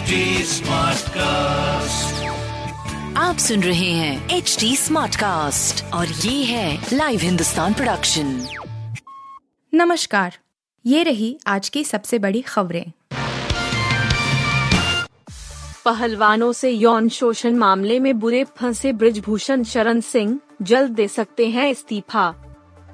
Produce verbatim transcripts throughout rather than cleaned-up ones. H D smart cast. आप सुन रहे हैं एच डी स्मार्ट कास्ट और ये है लाइव हिंदुस्तान प्रोडक्शन। नमस्कार, ये रही आज की सबसे बड़ी खबरें। पहलवानों से यौन शोषण मामले में बुरे फंसे बृजभूषण शरण सिंह, जल्द दे सकते हैं इस्तीफा।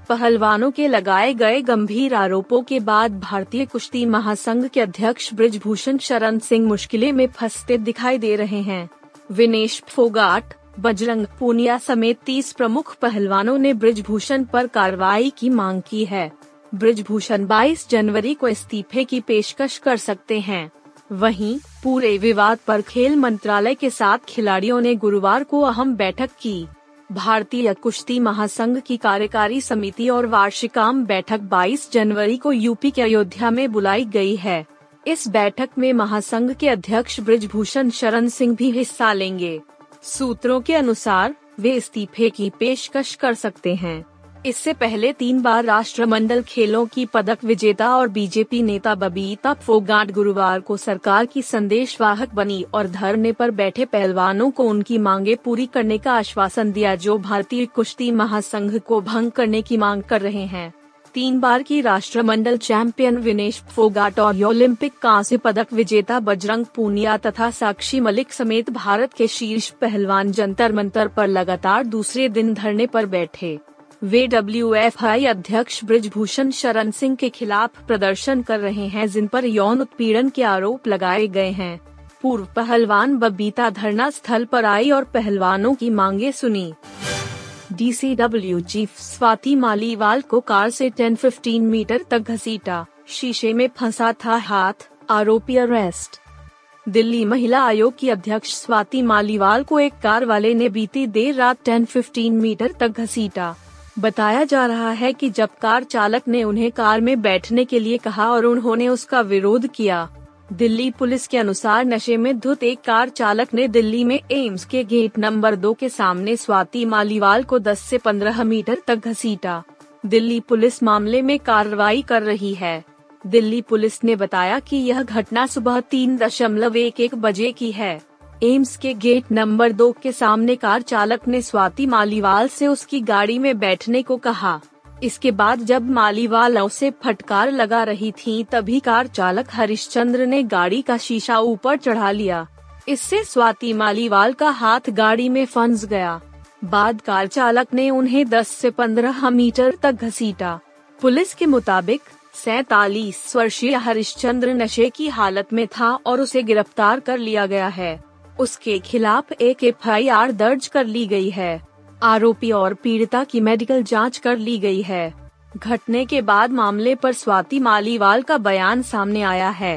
पहलवानों के लगाए गए गंभीर आरोपों के बाद भारतीय कुश्ती महासंघ के अध्यक्ष बृजभूषण शरण सिंह मुश्किलें में फंसते दिखाई दे रहे हैं। विनेश फोगाट, बजरंग पुनिया समेत तीस प्रमुख पहलवानों ने बृजभूषण पर कार्रवाई की मांग की है। बृजभूषण बाईस जनवरी को इस्तीफे की पेशकश कर सकते हैं। वहीं पूरे विवाद पर खेल मंत्रालय के साथ खिलाड़ियों ने गुरुवार को अहम बैठक की। भारतीय कुश्ती महासंघ की कार्यकारी समिति और वार्षिकाम बैठक बाईस जनवरी को यूपी के अयोध्या में बुलाई गई है। इस बैठक में महासंघ के अध्यक्ष बृजभूषण शरण सिंह भी हिस्सा लेंगे। सूत्रों के अनुसार वे इस्तीफे की पेशकश कर सकते हैं। इससे पहले तीन बार राष्ट्रमंडल खेलों की पदक विजेता और बीजेपी नेता बबीता फोगाट गुरुवार को सरकार की संदेशवाहक बनी और धरने पर बैठे पहलवानों को उनकी मांगें पूरी करने का आश्वासन दिया, जो भारतीय कुश्ती महासंघ को भंग करने की मांग कर रहे हैं। तीन बार की राष्ट्रमंडल चैंपियन विनेश फोगाट और ओलंपिक कांस्य पदक विजेता बजरंग पुनिया तथा साक्षी मलिक समेत भारत के शीर्ष पहलवान जंतर मंतर पर लगातार दूसरे दिन धरने पर बैठे। वे डब्ल्यूएफआई अध्यक्ष बृजभूषण शरण सिंह के खिलाफ प्रदर्शन कर रहे हैं, जिन पर यौन उत्पीड़न के आरोप लगाए गए हैं। पूर्व पहलवान बबीता धरना स्थल पर आई और पहलवानों की मांगे सुनी। डीसीडब्ल्यू चीफ स्वाति मालीवाल को कार से दस से पंद्रह मीटर तक घसीटा, शीशे में फंसा था हाथ, आरोपी अरेस्ट। दिल्ली महिला आयोग की अध्यक्ष स्वाति मालीवाल को एक कार वाले ने बीती देर रात दस से पंद्रह मीटर तक घसीटा। बताया जा रहा है कि जब कार चालक ने उन्हें कार में बैठने के लिए कहा और उन्होंने उसका विरोध किया। दिल्ली पुलिस के अनुसार नशे में धुत एक कार चालक ने दिल्ली में एम्स के गेट नंबर दो के सामने स्वाति मालीवाल को दस से पंद्रह मीटर तक घसीटा। दिल्ली पुलिस मामले में कार्रवाई कर रही है। दिल्ली पुलिस ने बताया कि यह घटना सुबह तीन दशमलव एक एक बजे की है। एम्स के गेट नंबर दो के सामने कार चालक ने स्वाति मालीवाल से उसकी गाड़ी में बैठने को कहा। इसके बाद जब मालीवाल उसे फटकार लगा रही थी, तभी कार चालक हरिश्चंद्र ने गाड़ी का शीशा ऊपर चढ़ा लिया। इससे स्वाति मालीवाल का हाथ गाड़ी में फंस गया। बाद कार चालक ने उन्हें दस से पंद्रह मीटर तक घसीटा। पुलिस के मुताबिक सैतालीस वर्षीय हरिश्चंद्र नशे की हालत में था और उसे गिरफ्तार कर लिया गया है। उसके खिलाफ एक एफ आई आर दर्ज कर ली गई है। आरोपी और पीड़िता की मेडिकल जांच कर ली गई है। घटने के बाद मामले पर स्वाति मालीवाल का बयान सामने आया है।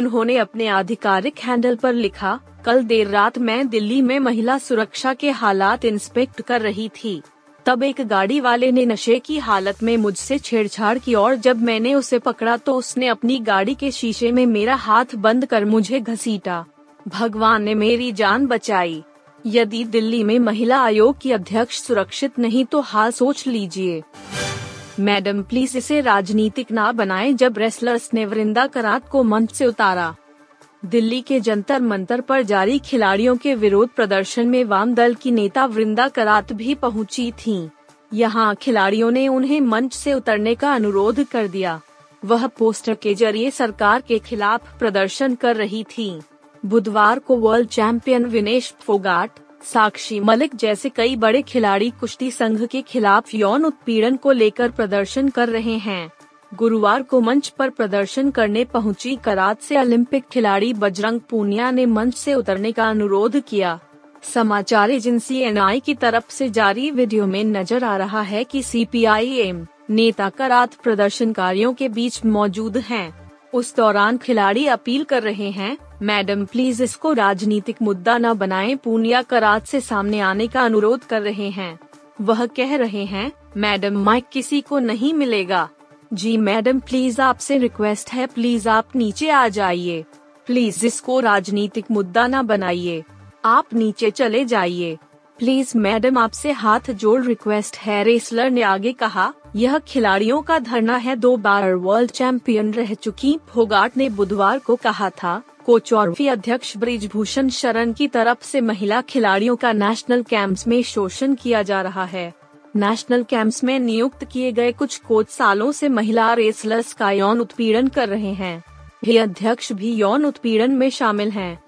उन्होंने अपने आधिकारिक हैंडल पर लिखा, कल देर रात मैं दिल्ली में महिला सुरक्षा के हालात इंस्पेक्ट कर रही थी, तब एक गाड़ी वाले ने नशे की हालत में मुझसे छेड़छाड़ की और जब मैंने उसे पकड़ा तो उसने अपनी गाड़ी के शीशे में मेरा हाथ बंद कर मुझे घसीटा। भगवान ने मेरी जान बचाई। यदि दिल्ली में महिला आयोग की अध्यक्ष सुरक्षित नहीं तो हाल सोच लीजिए। मैडम प्लीज इसे राजनीतिक ना बनाएं, जब रेसलर्स ने वृंदा करात को मंच से उतारा। दिल्ली के जंतर मंतर पर जारी खिलाड़ियों के विरोध प्रदर्शन में वाम दल की नेता वृंदा करात भी पहुंची थीं। यहां खिलाड़ियों ने उन्हें मंच से उतरने का अनुरोध कर दिया। वह पोस्टर के जरिए सरकार के खिलाफ प्रदर्शन कर रही थीं। बुधवार को वर्ल्ड चैंपियन विनेश फोगाट, साक्षी मलिक जैसे कई बड़े खिलाड़ी कुश्ती संघ के खिलाफ यौन उत्पीड़न को लेकर प्रदर्शन कर रहे हैं। गुरुवार को मंच पर प्रदर्शन करने पहुंची करात से ओलंपिक खिलाड़ी बजरंग पुनिया ने मंच से उतरने का अनुरोध किया। समाचार एजेंसी एन आई की तरफ से जारी वीडियो में नजर आ रहा है कि सी पी आई एम नेता करात प्रदर्शनकारियों के बीच मौजूद हैं। उस दौरान खिलाड़ी अपील कर रहे हैं, मैडम प्लीज इसको राजनीतिक मुद्दा न बनाएं। पुनिया करात से सामने आने का अनुरोध कर रहे हैं। वह कह रहे हैं, मैडम माइक किसी को नहीं मिलेगा। जी मैडम प्लीज आपसे रिक्वेस्ट है, प्लीज आप नीचे आ जाइए। प्लीज इसको राजनीतिक मुद्दा न बनाइए, आप नीचे चले जाइए। प्लीज मैडम आपसे हाथ जोड़ रिक्वेस्ट है। रेसलर ने आगे कहा, यह खिलाड़ियों का धरना है। दो बार वर्ल्ड चैंपियन रह चुकी फोगाट ने बुधवार को कहा था, कोच और फी अध्यक्ष बृजभूषण शरण की तरफ से महिला खिलाड़ियों का नेशनल कैंप्स में शोषण किया जा रहा है। नेशनल कैंप्स में नियुक्त किए गए कुछ कोच सालों से महिला रेसलर्स का यौन उत्पीड़न कर रहे हैं। ये अध्यक्ष भी यौन उत्पीड़न में शामिल हैं।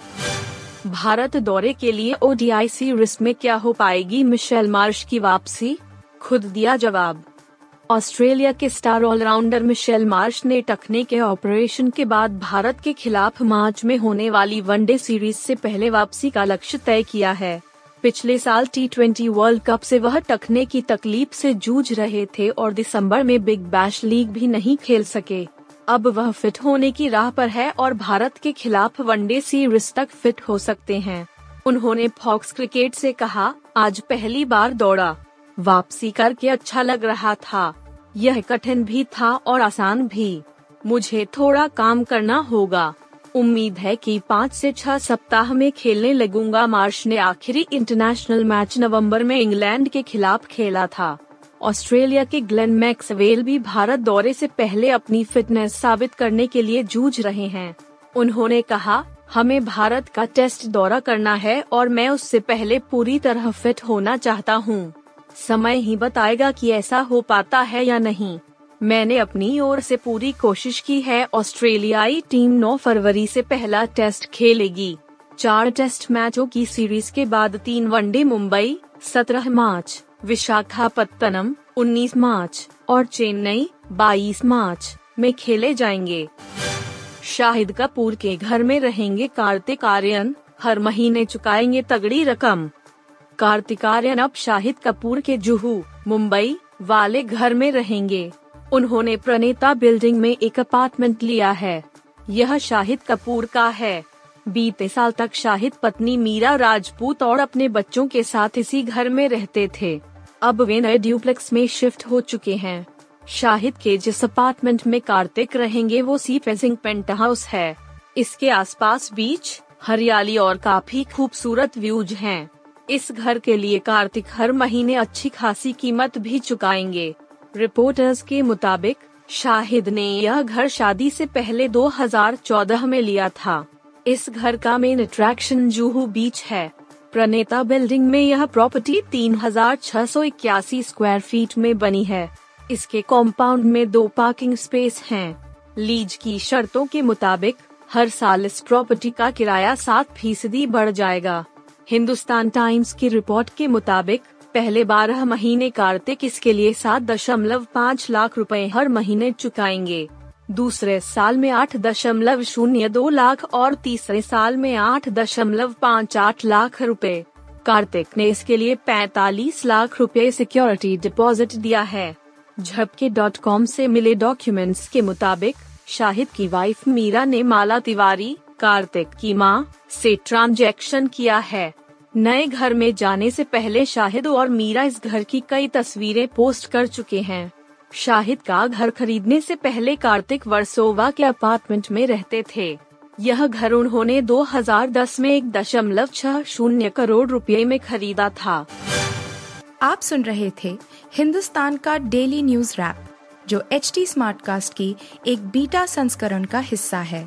भारत दौरे के लिए ओडीआई सीरीज में क्या हो पाएगी मिशेल मार्श की वापसी, खुद दिया जवाब। ऑस्ट्रेलिया के स्टार ऑलराउंडर मिशेल मार्श ने टखने के ऑपरेशन के बाद भारत के खिलाफ मार्च में होने वाली वनडे सीरीज से पहले वापसी का लक्ष्य तय किया है। पिछले साल टी ट्वेंटी वर्ल्ड कप से वह टखने की तकलीफ से जूझ रहे थे और दिसंबर में बिग बैश लीग भी नहीं खेल सके। अब वह फिट होने की राह पर है और भारत के खिलाफ वनडे सीरीज तक फिट हो सकते हैं। उन्होंने फॉक्स क्रिकेट से कहा, आज पहली बार दौड़ा, वापसी करके अच्छा लग रहा था। यह कठिन भी था और आसान भी। मुझे थोड़ा काम करना होगा। उम्मीद है कि पाँच से छह सप्ताह में खेलने लगूंगा। मार्श ने आखिरी इंटरनेशनल मैच नवंबर में इंग्लैंड के खिलाफ खेला था। ऑस्ट्रेलिया के ग्लेन मैक्सवेल भी भारत दौरे से पहले अपनी फिटनेस साबित करने के लिए जूझ रहे हैं। उन्होंने कहा, हमें भारत का टेस्ट दौरा करना है और मैं उससे पहले पूरी तरह फिट होना चाहता हूँ। समय ही बताएगा कि ऐसा हो पाता है या नहीं। मैंने अपनी ओर से पूरी कोशिश की है। ऑस्ट्रेलियाई टीम नौ फरवरी से पहला टेस्ट खेलेगी। चार टेस्ट मैचों की सीरीज के बाद तीन वनडे मुंबई सत्रह मार्च, विशाखापत्तनम उन्नीस मार्च और चेन्नई बाईस मार्च में खेले जाएंगे। शाहिद कपूर के घर में रहेंगे कार्तिक आर्यन, हर महीने चुकाएंगे तगड़ी रकम। कार्तिक आर्यन अब शाहिद कपूर के जुहू मुंबई वाले घर में रहेंगे। उन्होंने प्रणेता बिल्डिंग में एक अपार्टमेंट लिया है। यह शाहिद कपूर का है। बीते साल तक शाहिद पत्नी मीरा राजपूत और अपने बच्चों के साथ इसी घर में रहते थे। अब वे नए ड्यूप्लेक्स में शिफ्ट हो चुके हैं। शाहिद के जिस अपार्टमेंट में कार्तिक रहेंगे वो सी फेसिंग पेंट हाउस है। इसके आसपास बीच, हरियाली और काफी खूबसूरत व्यूज हैं। इस घर के लिए कार्तिक हर महीने अच्छी खासी कीमत भी चुकाएंगे। रिपोर्टर्स के मुताबिक शाहिद ने यह घर शादी से पहले दो हज़ार चौदह में लिया था। इस घर का मेन अट्रैक्शन जुहू बीच है। प्रणेता बिल्डिंग में यह प्रॉपर्टी तीन हज़ार छह सौ इक्यासी स्क्वायर फीट में बनी है। इसके कॉम्पाउंड में दो पार्किंग स्पेस हैं। लीज की शर्तों के मुताबिक हर साल इस प्रॉपर्टी का किराया सात फीसदी बढ़ जाएगा। हिंदुस्तान टाइम्स की रिपोर्ट के मुताबिक पहले बारह महीने कार्तिक इसके लिए सात दशमलव पाँच लाख रुपए हर महीने चुकाएंगे। दूसरे साल में आठ दशमलव शून्य दो लाख और तीसरे साल में आठ दशमलव पाँच आठ लाख रुपए। कार्तिक ने इसके लिए पैंतालीस लाख रुपए सिक्योरिटी डिपॉजिट दिया है। झपके डॉट कॉम से मिले डॉक्यूमेंट्स के मुताबिक शाहिद की वाइफ मीरा ने माला तिवारी, कार्तिक की माँ, से ट्रांजैक्शन किया है। नए घर में जाने से पहले शाहिद और मीरा इस घर की कई तस्वीरें पोस्ट कर चुके हैं। शाहिद का घर खरीदने से पहले कार्तिक वर्सोवा के अपार्टमेंट में रहते थे। यह घर उन्होंने दो हज़ार दस में एक दशमलव छह शून्य करोड़ रुपए में खरीदा था। आप सुन रहे थे हिंदुस्तान का डेली न्यूज रैप, जो एच डी स्मार्ट कास्ट की एक बीटा संस्करण का हिस्सा है।